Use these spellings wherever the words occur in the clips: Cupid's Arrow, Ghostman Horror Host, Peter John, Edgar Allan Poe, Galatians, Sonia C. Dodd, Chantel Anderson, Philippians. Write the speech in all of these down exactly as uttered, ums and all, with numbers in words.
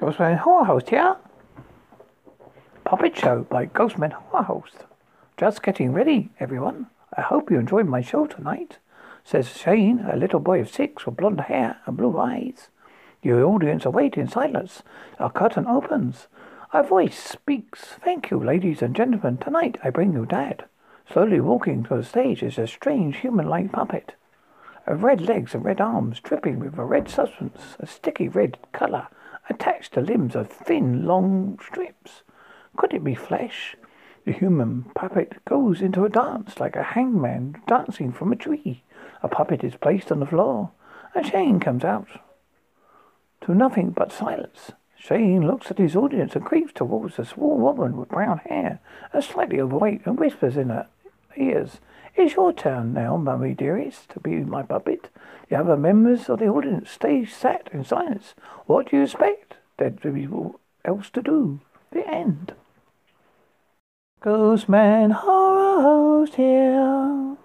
Ghostman Horror Host here. Puppet show by Ghostman Horror Host. Just getting ready, everyone. I hope you enjoyed my show tonight, says Shane, a little boy of six with blonde hair and blue eyes. Your audience await in silence. A curtain opens. A voice speaks. Thank you, ladies and gentlemen. Tonight I bring you Dad. Slowly walking to the stage is a strange human-like puppet. Of red legs and red arms, dripping with a red substance, a sticky red colour, attached to limbs of thin, long strips. Could it be flesh? The human puppet goes into a dance like a hangman dancing from a tree. A puppet is placed on the floor, and Shane comes out to nothing but silence. Shane looks at his audience and creeps towards a small woman with brown hair and slightly overweight and whispers in her ears, "It's your turn now, Mummy dearest, to be my puppet." The other members of the audience stay sat in silence. What do you expect? There's what else to do. The end. Ghostman Horror Host here.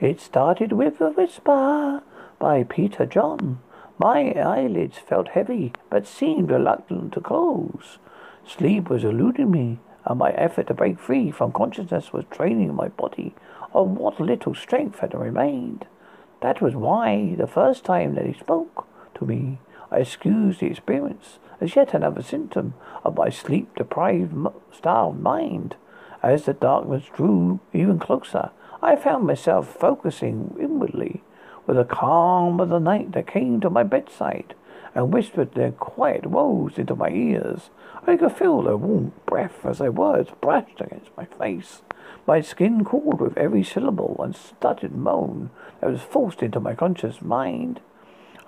It started with a whisper by Peter John. My eyelids felt heavy, but seemed reluctant to close. Sleep was eluding me, and my effort to break free from consciousness was draining my body on what little strength had remained. That was why, the first time that he spoke to me, I excused the experience as yet another symptom of my sleep-deprived, starved mind. As the darkness drew even closer, I found myself focusing inwardly, with the calm of the night that came to my bedside and whispered their quiet woes into my ears. I could feel their warm breath as their words brushed against my face. My skin crawled with every syllable and stuttered moan that was forced into my conscious mind.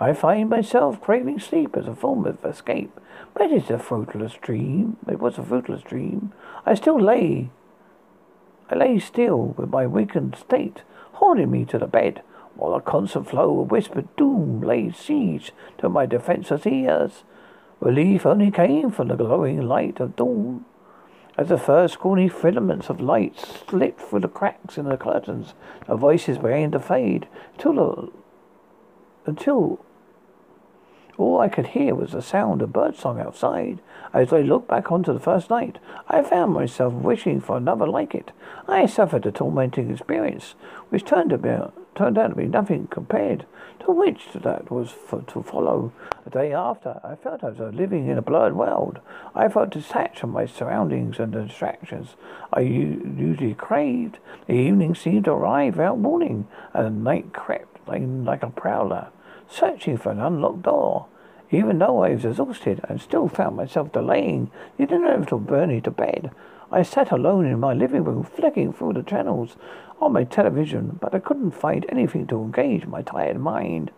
I find myself craving sleep as a form of escape, but it's a fruitless dream. It was a fruitless dream. I still lay. I lay still with my weakened state, holding me to the bed, while a constant flow of whispered doom laid siege to my defenceless ears. Relief only came from the glowing light of dawn. As the first scrawny filaments of light slipped through the cracks in the curtains, the voices began to fade, till the, until all I could hear was the sound of birdsong outside. As I looked back onto the first night, I found myself wishing for another like it. I suffered a tormenting experience, which turned to be turned out to be nothing compared to which that was for, to follow. The day after, I felt as though living in a blurred world. I felt detached from my surroundings and the distractions I usually craved. The evening seemed to arrive without warning, and night crept in like a prowler, searching for an unlocked door. Even though I was exhausted and still found myself delaying the inevitable journey to bed, I sat alone in my living room, flicking through the channels on my television, but I couldn't find anything to engage my tired mind.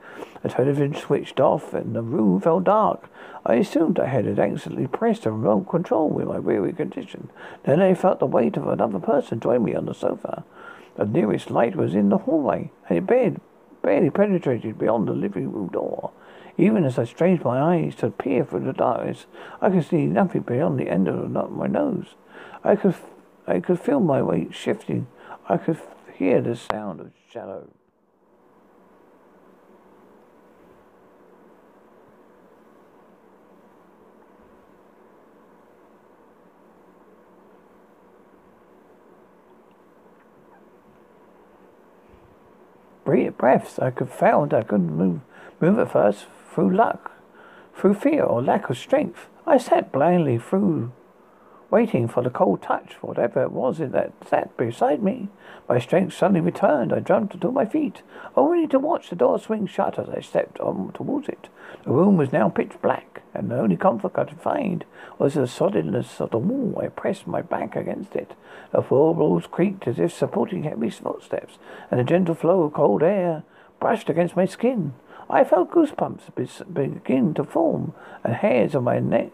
The television switched off and the room felt dark. I assumed I had accidentally pressed the remote control with my weary condition. Then I felt the weight of another person join me on the sofa. The nearest light was in the hallway, and it barely, barely penetrated beyond the living room door. Even as I strained my eyes to peer through the darkness, I could see nothing beyond the end of my nose. I could, I could feel my weight shifting. I could hear the sound of shadow. Breaths I could found I couldn't move, move at first through luck, through fear or lack of strength. I sat blindly through, waiting for the cold touch, whatever it was in that sat beside me. My strength suddenly returned. I jumped to my feet, only to watch the door swing shut as I stepped on towards it. The room was now pitch black, and the only comfort I could find was the solidness of the wall. I pressed my back against it. The floorboards creaked as if supporting heavy footsteps, and a gentle flow of cold air brushed against my skin. I felt goosebumps begin to form, and hairs on my neck,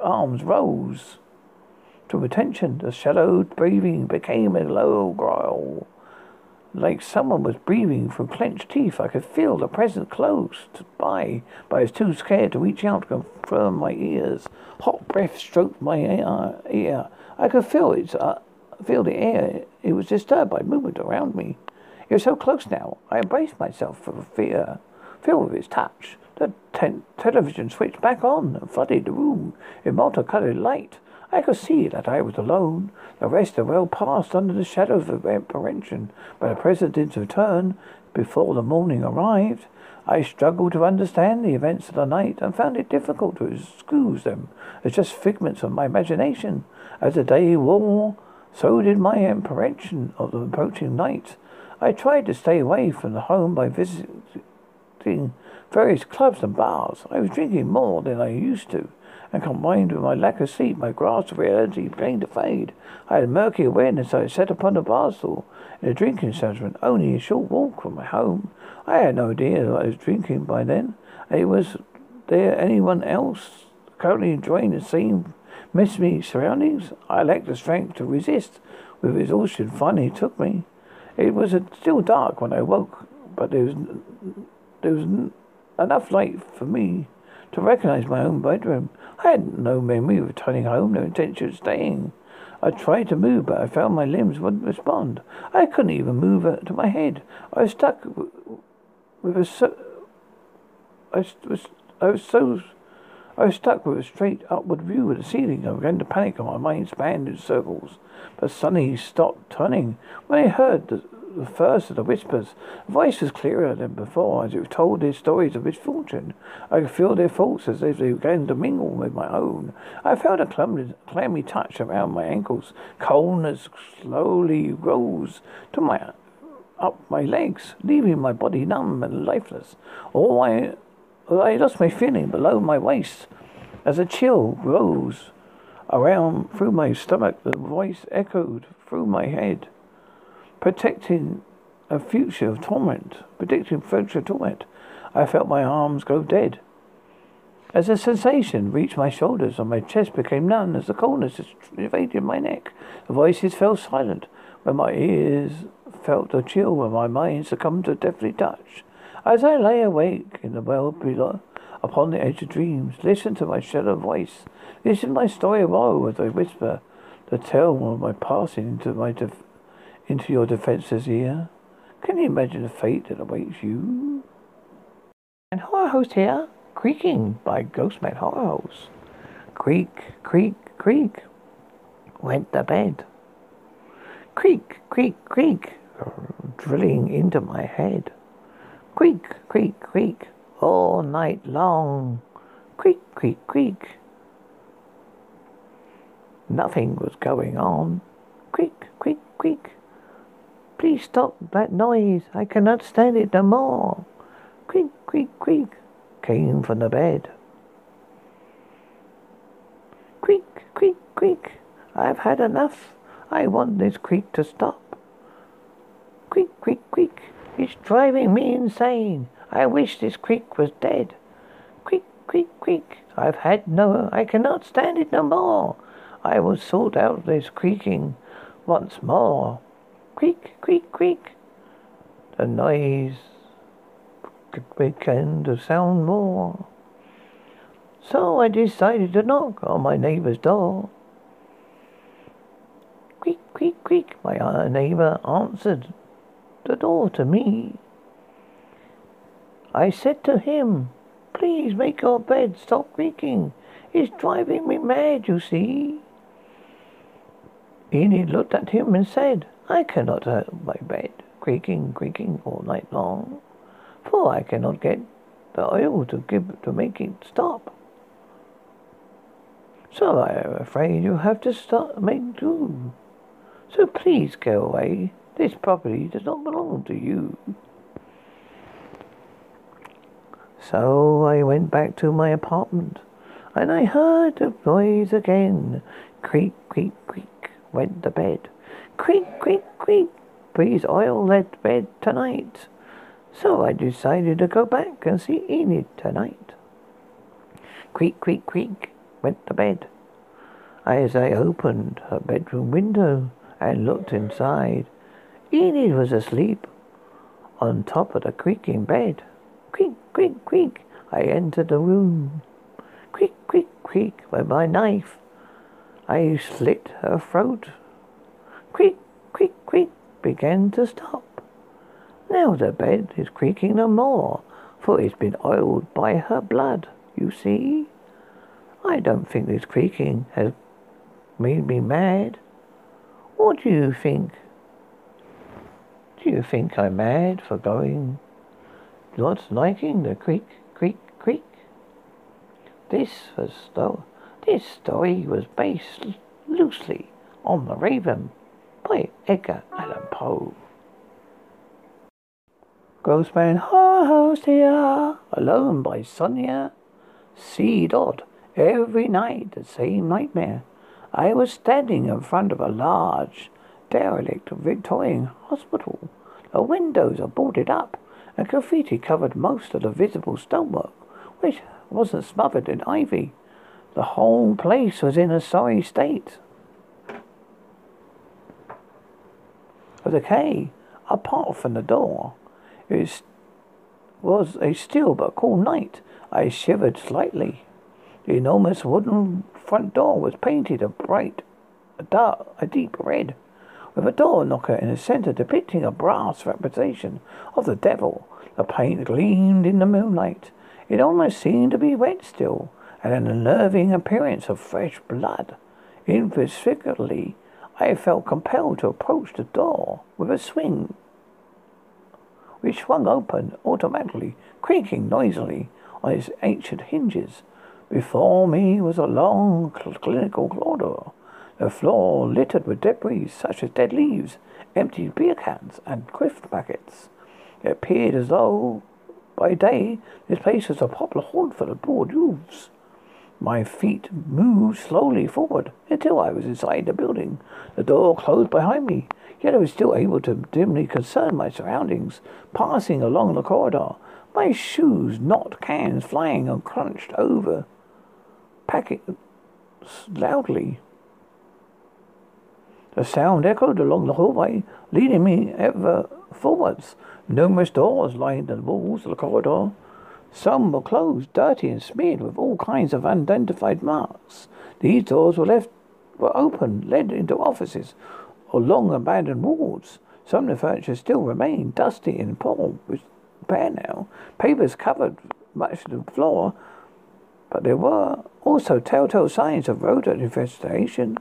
arms rose to attention. The shadowed breathing became a low growl, like someone was breathing through clenched teeth. I could feel the presence close by, but I was too scared to reach out to confirm my ears. Hot breath stroked my ear. I could feel it, uh, feel the air. It was disturbed by movement around me. It was so close now. I embraced myself for fear, filled with its touch. The ten- television switched back on and flooded the room in multicolored light. I could see that I was alone. The rest had well passed under the shadow of apprehension, but the president's return before the morning arrived. I struggled to understand the events of the night and found it difficult to excuse them as just figments of my imagination. As the day wore, so did my apprehension of the approaching night. I tried to stay away from the home by visiting various clubs and bars. I was drinking more than I used to, and combined with my lack of sleep, my grasp of reality began to fade. I had a murky awareness I had sat upon a barstool in a drinking establishment, only a short walk from my home. I had no idea that I was drinking by then. It was there anyone else currently enjoying the same misty surroundings? I lacked the strength to resist, with exhaustion finally took me. It was still dark when I woke, but there was, there was enough light for me to recognize my own bedroom. I had no memory of returning home, no intention of staying. I tried to move, but I found my limbs wouldn't respond. I couldn't even move to my head. I was stuck with a so. I was. I was so. I was stuck with a straight upward view of the ceiling. I began to panic, and my mind spanned in circles. But suddenly he stopped turning when I heard the, the first of the whispers. The voice was clearer than before, as it told their stories of misfortune. I could feel their faults as if they began to mingle with my own. I felt a clumsy, clammy touch around my ankles. Coldness slowly rose to my up my legs, leaving my body numb and lifeless. All I I lost my feeling below my waist as a chill rose around through my stomach. The voice echoed through my head, protecting a future of torment, predicting future torment. I felt my arms go dead as a sensation reached my shoulders, and my chest became numb as the coldness invaded my neck. The voices fell silent when my ears felt a chill, and my mind succumbed to a deathly touch. As I lay awake in the world below, upon the edge of dreams, listen to my shadow voice. This is my story of woe, as I whisper the tale of my passing into my def- into your defenceless ear. Can you imagine the fate that awaits you? And Horror Host here, creaking by Ghostman Horror Host. Creak, creak, creak, went to bed. Creak, creak, creak, drilling into my head. Creak, creak, creak, all night long. Creak, creak, creak. Nothing was going on. Creak, creak, creak. Please stop that noise. I cannot stand it no more. Creak, creak, creak, came from the bed. Creak, creak, creak. I've had enough. I want this creak to stop. Creak, creak, creak. It's driving me insane. I wish this creak was dead. Creak, creak, creak. I've had no... I cannot stand it no more. I will sort out this creaking once more. Creak, creak, creak. The noise began to sound more. So I decided to knock on my neighbour's door. Creak, creak, creak. My neighbour answered the door to me. I said to him, "Please make your bed stop creaking. It's driving me mad, you see." Enid looked at him and said, "I cannot help my bed creaking, creaking all night long, for I cannot get the oil to give to make it stop. So I am afraid you have to start make do. So please go away. This property does not belong to you." So I went back to my apartment, and I heard the noise again. Creak, creak, creak, went to bed. Creak, creak, creak, please oil that bed tonight. So I decided to go back and see Enid tonight. Creak, creak, creak, went to bed. As I opened her bedroom window and looked inside, Enid was asleep on top of the creaking bed. Creak, creak, creak, I entered the room. Creak, creak, creak, with my knife I slit her throat. Creak, creak, creak, began to stop. Now the bed is creaking no more, for it's been oiled by her blood, you see. I don't think this creaking has made me mad. What do you think? Do you think I'm mad for going, not liking the creak, creak, creak? This was sto- This story was based loosely on The Raven by Edgar Allan Poe. Ghostman Horror Host here, alone by Sonia C. Dodd. Every night the same nightmare. I was standing in front of a large, derelict Victorian hospital. The windows are boarded up, and graffiti covered most of the visible stonework, which wasn't smothered in ivy. The whole place was in a sorry state of decay, apart from the door. It was a still but cool night. I shivered slightly. The enormous wooden front door was painted a bright, a dark, a deep red, with a door knocker in the centre depicting a brass representation of the devil. The paint gleamed in the moonlight. It almost seemed to be wet still, and an unnerving appearance of fresh blood. Inexplicably, I felt compelled to approach the door with a swing, which swung open automatically, creaking noisily on its ancient hinges. Before me was a long clinical corridor, the floor littered with debris such as dead leaves, empty beer cans, and crisp packets. It appeared as though, by day, this place was a popular haunt for the broad youths. My feet moved slowly forward until I was inside the building. The door closed behind me, yet I was still able to dimly discern my surroundings. Passing along the corridor, my shoes, not cans, flying and crunched over packets loudly. The sound echoed along the hallway, leading me ever forwards. Numerous doors lined the walls of the corridor. Some were closed, dirty and smeared with all kinds of unidentified marks. These doors were left were open, led into offices or long abandoned wards. Some of the furniture still remained, dusty and poor, which bare now. Papers covered much of the floor, but there were also telltale signs of road infestation.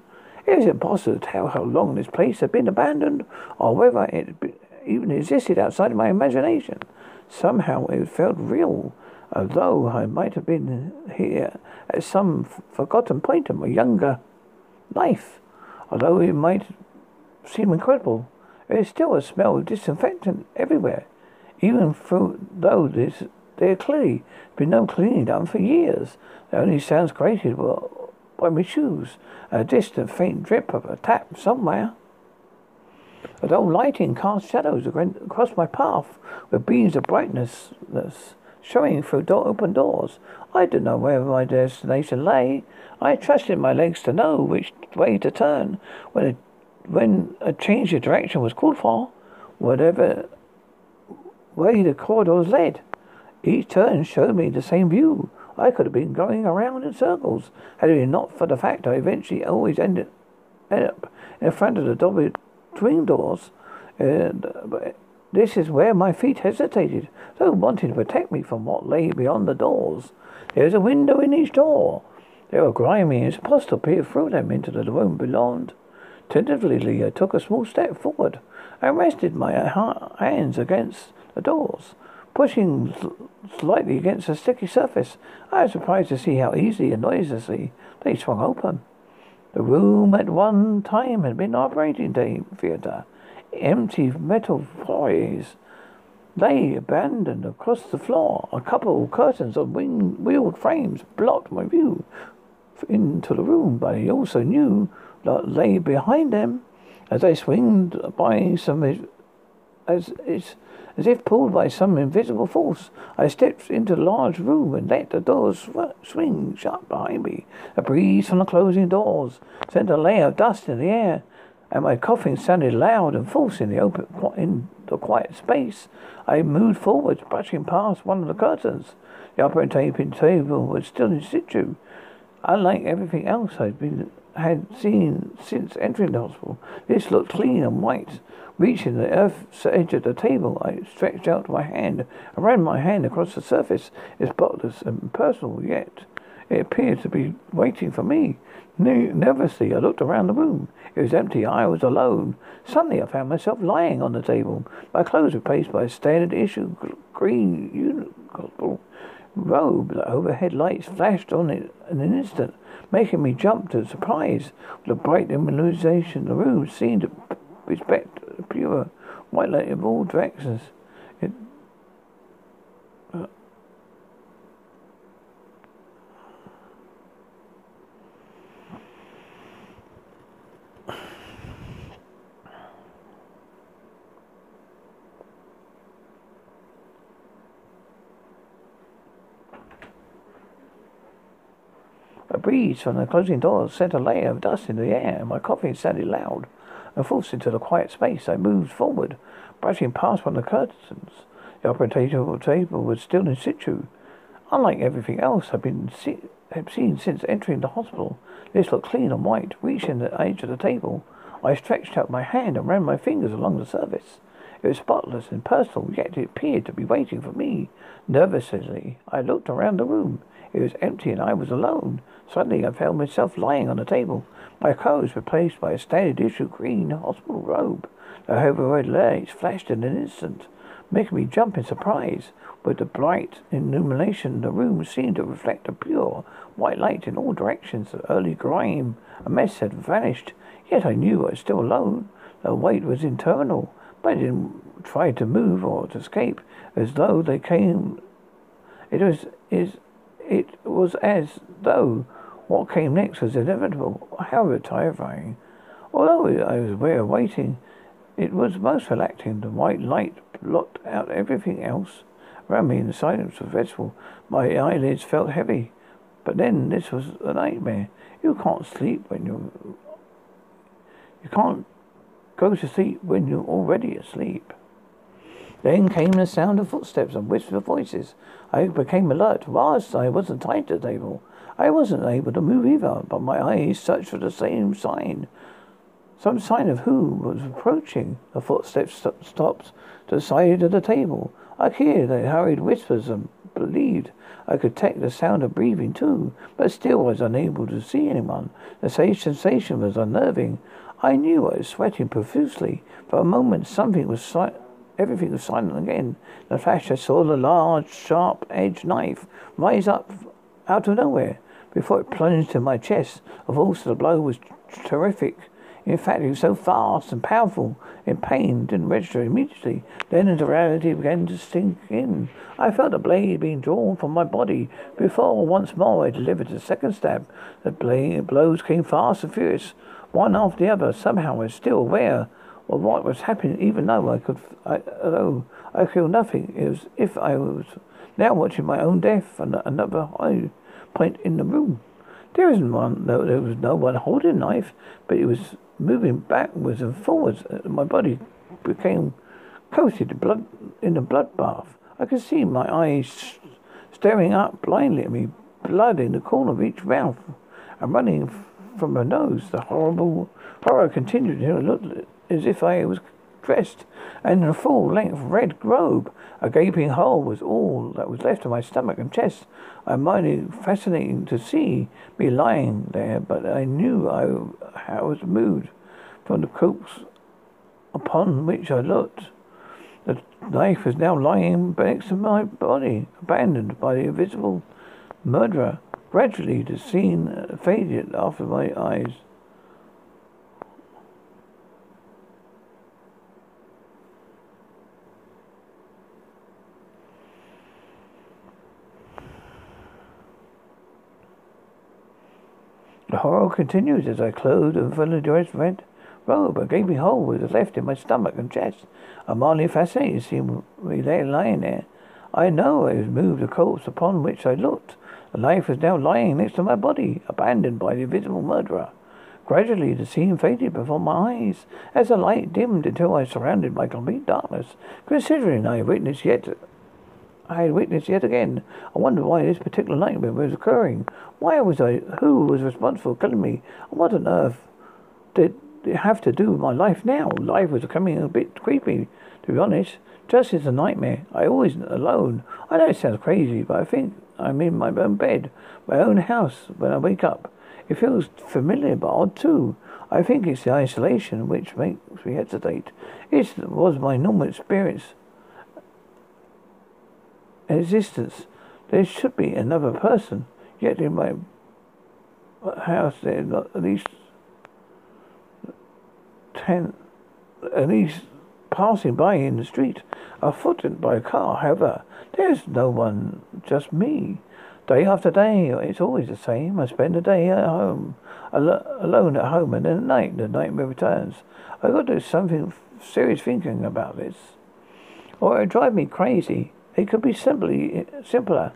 It was impossible to tell how long this place had been abandoned, or whether it even existed outside my imagination. Somehow it felt real, although I might have been here at some f- forgotten point in my younger life. Although it might seem incredible, there is still a smell of disinfectant everywhere, even through, though this, there clearly has been no cleaning done for years. The only sounds created were by my shoes, a distant faint drip of a tap somewhere. A dull lighting cast shadows across my path, with beams of brightness showing through door- open doors. I didn't know where my destination lay. I trusted my legs to know which way to turn when a, when a change of direction was called for, whatever way the corridors led. Each turn showed me the same view. I could have been going around in circles, had it not for the fact I eventually always ended, ended up in front of the door. Twin doors, and uh, this is where my feet hesitated, though wanting to protect me from what lay beyond the doors. There was a window in each door. They were grimy, and it was impossible to peer through them into the room beyond. Tentatively, I took a small step forward and rested my hands against the doors, pushing sl- slightly against the sticky surface. I was surprised to see how easily and noiselessly they swung open. The room at one time had been an operating theatre. Empty metal foyers lay abandoned across the floor. A couple of curtains on wing- wheeled frames blocked my view into the room, but I also knew that lay behind them. As I swinged by some, as as as if pulled by some invisible force, I stepped into the large room and let the doors sw- swing shut behind me. A breeze from the closing doors sent a layer of dust in the air, and my coughing sounded loud and false in the open in the quiet space. I moved forward, brushing past one of the curtains. The operating table was still in situ. Unlike everything else I'd been had seen since entering the hospital. This looked clean and white. Reaching the earth's edge of the table, I stretched out my hand and ran my hand across the surface. It's spotless and impersonal, yet it appeared to be waiting for me. Nervously, I looked around the room. It was empty. I was alone. Suddenly, I found myself lying on the table. My clothes replaced by a standard-issue green uniform robe. The overhead lights flashed on it in an instant, making me jump to surprise. The bright illumination of the room seemed to respect the pure white light in all directions. It uh, A breeze from the closing door sent a layer of dust into the air, and my coughing sounded loud and forced into the quiet space. I moved forward, brushing past one of the curtains. The operating table was still in situ. Unlike everything else I've been see- have seen since entering the hospital, this looked clean and white. Reaching the edge of the table, I stretched out my hand and ran my fingers along the surface. It was spotless and impersonal, yet it appeared to be waiting for me. Nervously, I looked around the room. It was empty and I was alone. Suddenly I found myself lying on a table. My clothes replaced by a standard-issue green hospital robe. The overhead lights flashed in an instant, making me jump in surprise. With the bright illumination, the room seemed to reflect a pure white light in all directions. The early grime and mess had vanished, yet I knew I was still alone. The weight was internal, but I didn't try to move or to escape, as though they came... It was... Is, It was as though what came next was inevitable, however terrifying. Although I was aware of waiting, it was most relaxing. The white light blocked out everything else around me, and the silence was restful. My eyelids felt heavy, but then this was a nightmare. You can't sleep when you're... You can't go to sleep when you're already asleep. Then came the sound of footsteps and whispered of voices. I became alert. Whilst I wasn't tied to the table, I wasn't able to move either, but my eyes searched for the same sign. Some sign of who was approaching. The footsteps st- stopped to the side of the table. I heard the hurried whispers and believed I could detect the sound of breathing too, but still was unable to see anyone. The sensation was unnerving. I knew I was sweating profusely. For a moment, something was si- Everything was silent again. In a flash, I saw the large, sharp-edged knife rise up out of nowhere. Before it plunged to my chest, of course, the blow was terrific. In fact, it was so fast and powerful, in pain, didn't register immediately. Then the reality began to sink in. I felt the blade being drawn from my body. Before once more I delivered the second stab, the blade blows came fast and furious, one after the other. Somehow I was still aware of what was happening, even though I could, I, although I feel nothing. It was if I was now watching my own death and another high point in the room. There isn't one, no, there was no one holding a knife, but it was moving backwards and forwards. My body became coated in blood in a bloodbath. I could see my eyes staring up blindly at me, blood in the corner of each mouth and running from her nose. The horrible horror continued until I looked at as if I was dressed in a full-length red robe. A gaping hole was all that was left of my stomach and chest. I might have been fascinating to see me lying there, but I knew I, I was moved from the corpse upon which I looked. The knife was now lying next to my body, abandoned by the invisible murderer. Gradually, the scene faded after my eyes. The horror continued as I clothed and fully dressed red robe. A gaping hole was left in my stomach and chest. A mildly fascinating seemed me there lying there. I know I was moved the corpse upon which I looked. The knife was now lying next to my body, abandoned by the invisible murderer. Gradually the scene faded before my eyes, as the light dimmed until I was surrounded by complete darkness. Considering I had witnessed yet I had witnessed yet again. I wondered why this particular nightmare was occurring. Why was I? Who was responsible for killing me? And what on earth did it have to do with my life now? Life was becoming a bit creepy, to be honest. Just as a nightmare. I always alone. I know it sounds crazy, but I think I'm in my own bed, my own house when I wake up. It feels familiar but odd too. I think it's the isolation which makes me hesitate. It was my normal experience existence. There should be another person, yet in my house there are at least ten, at least passing by in the street, are footed by a car. However, there's no one, just me. Day after day, it's always the same. I spend the day at home, al- alone at home, and then at night, the nightmare returns. I've got to do something serious thinking about this, or it'll drive me crazy. It could be simply simpler.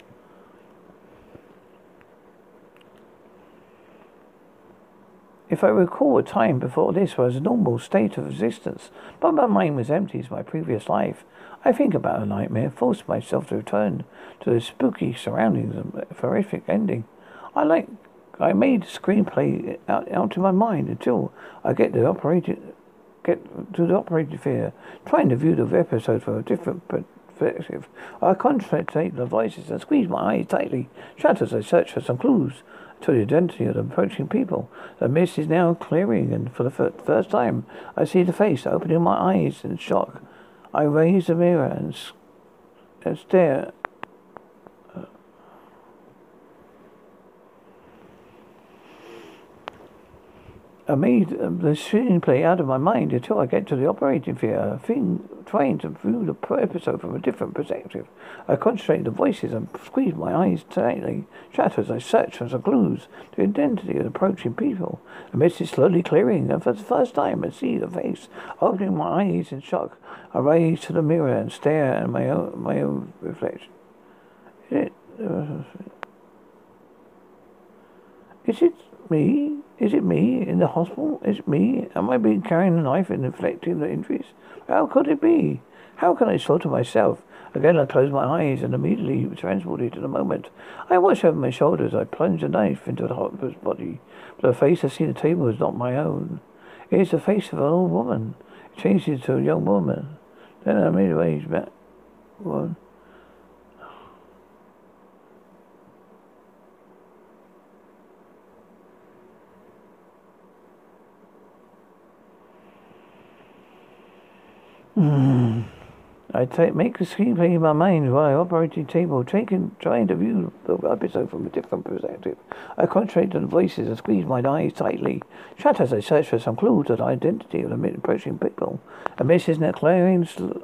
If I recall, a time before this was a normal state of existence, but my mind was empty as my previous life. I think about a nightmare, force myself to return to the spooky surroundings and horrific ending. I like I made the screenplay out, out of my mind until I get the operated get to the operated theatre, trying to view the episode from a different perspective. I concentrate the voices and squeeze my eyes tightly, shut as I search for some clues to the identity of the approaching people. The mist is now clearing, and for the first time I see the face, opening my eyes in shock. I raise the mirror and, and stare I made the screenplay out of my mind until I get to the operating theatre, thing, trying to view the episode from a different perspective. I concentrate the voices and squeeze my eyes tightly, shut as I search for some clues to the identity of the approaching people. The mist is slowly clearing, and for the first time I see the face, opening my eyes in shock. I raise to the mirror and stare at my own, my own reflection. Is it, uh, is it me? Is it me in the hospital? Is it me? Am I being carrying a knife and inflicting the injuries? How could it be? How can I sort of myself? Again, I close my eyes and immediately transported to the moment. I watch over my shoulders. I plunge a knife into the hospital's body. But the face I see at the table is not my own. It is the face of an old woman. It changes to a young woman. Then I made a wage back. One. Hmm. I take, make the screenplay in my mind while I operating table, taking, trying to view the episode from a different perspective. I concentrate on the voices and squeeze my eyes tightly, shut as I search for some clue to the identity of the approaching people. A mist is now clearing, sl-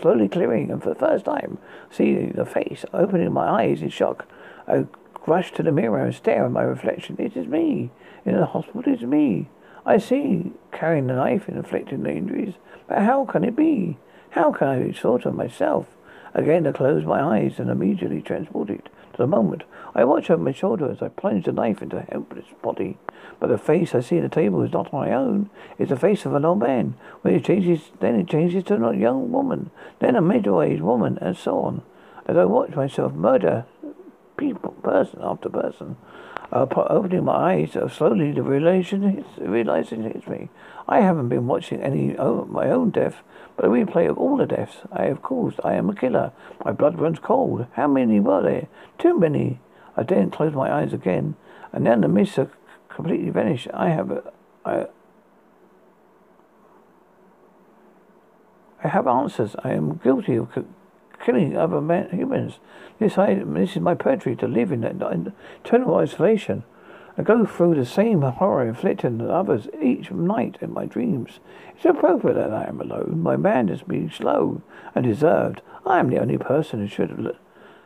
slowly clearing, and for the first time, seeing the face, opening my eyes in shock. I rush to the mirror and stare at my reflection. It is me. In the hospital, it is me. I see, carrying the knife and inflicting the injuries. But how can it be? How can I be sure of myself? Again, I close my eyes and immediately transported to the moment. I watch over my shoulder as I plunge the knife into a helpless body. But the face I see at the table is not my own. It's the face of an old man. When it changes, then it changes to a young woman, then a middle-aged woman, and so on. As I watch myself murder people, person after person, Uh, opening my eyes, uh, slowly the relation hits, realizing it hits me. I haven't been watching any of my own death, but a replay of all the deaths I have caused. I am a killer. My blood runs cold. How many were there? Too many. I didn't close my eyes again, and then the mist have completely vanished. I have, a, I, I have answers. I am guilty of. Co- killing other man, humans. This, I, this is my perjury, to live in that eternal isolation. I go through the same horror inflicted on others each night in my dreams. It's appropriate that I am alone. My man has been slow and deserved. I am the only person who should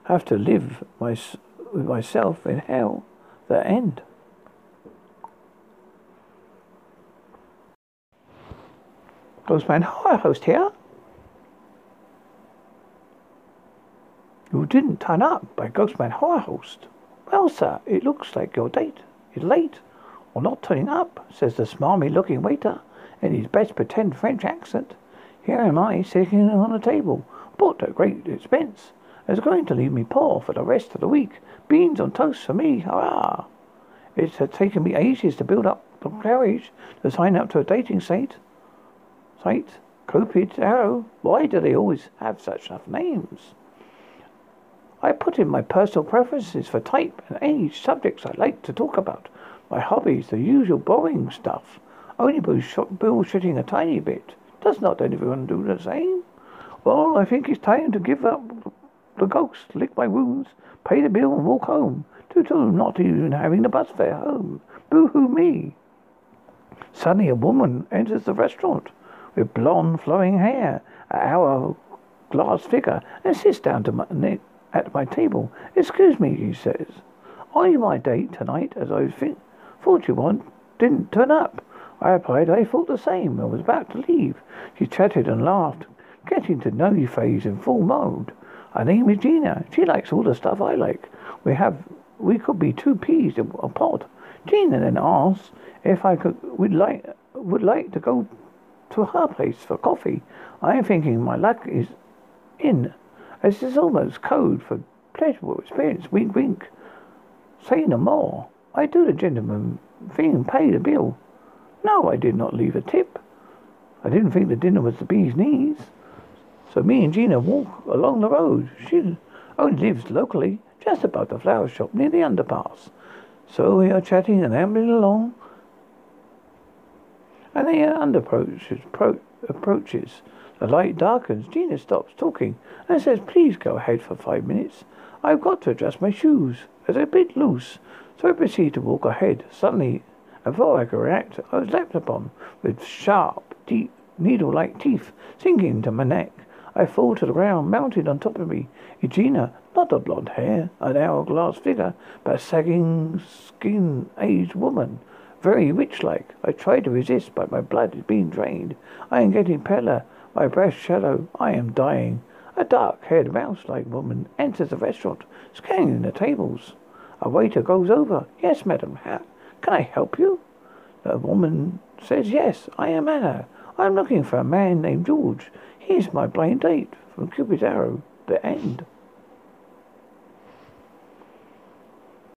have to live my, with myself in hell. The end. Ghostman Horror Host here. You didn't turn up by Ghostman Horror Host. Well, sir, it looks like your date is late or not turning up, says the smarmy-looking waiter in his best pretend French accent. Here am I sitting on a table, bought at great expense, is going to leave me poor for the rest of the week. Beans on toast for me, hurrah! It's had taken me ages to build up the courage to sign up to a dating site. Site? Cupid's Arrow? Why do they always have such enough names? I put in my personal preferences for type and age, subjects I like to talk about, my hobbies, the usual boring stuff. Only bullshitting a tiny bit. Does not everyone do the same? Well, I think it's time to give up the ghost, lick my wounds, pay the bill and walk home. Too soon, not even having the bus fare home. Boo-hoo me. Suddenly a woman enters the restaurant with blonde flowing hair, an hourglass figure, and sits down to my, ne- at my table. Excuse me, she says. Are you my date tonight, as I think, thought you want, didn't turn up? I replied I thought the same and was about to leave. She chatted and laughed, getting to know you phase in full mode. Her name is Gina. She likes all the stuff I like. We have, we could be two peas in a pod. Gina then asked if I could, would like, would like to go to her place for coffee. I am thinking my luck is in, as it's almost code for pleasurable experience. Wink, wink. Say no more. I do the gentleman thing and pay the bill. No, I did not leave a tip. I didn't think the dinner was the bee's knees. So me and Gina walk along the road. She only lives locally, just above the flower shop near the underpass. So we are chatting and ambling along. And the underapproaches pro- approaches. The light darkens. Gina stops talking and says, please go ahead for five minutes. I've got to adjust my shoes. They're a bit loose. So I proceed to walk ahead. Suddenly, before I could react, I was leapt upon with sharp, deep, needle-like teeth sinking into my neck. I fall to the ground, mounted on top of me. Eugenia, not a blonde hair, an hourglass figure, but a sagging, skin-aged woman, very witch-like. I try to resist, but my blood is being drained. I am getting paler, my breath shallow. I am dying. A dark-haired, mouse-like woman enters the restaurant, scanning the tables. A waiter goes over. Yes, madam, how? Can I help you? The woman says, yes, I am Anna. I am looking for a man named George. He's my blind date from Cupid's Arrow. The end.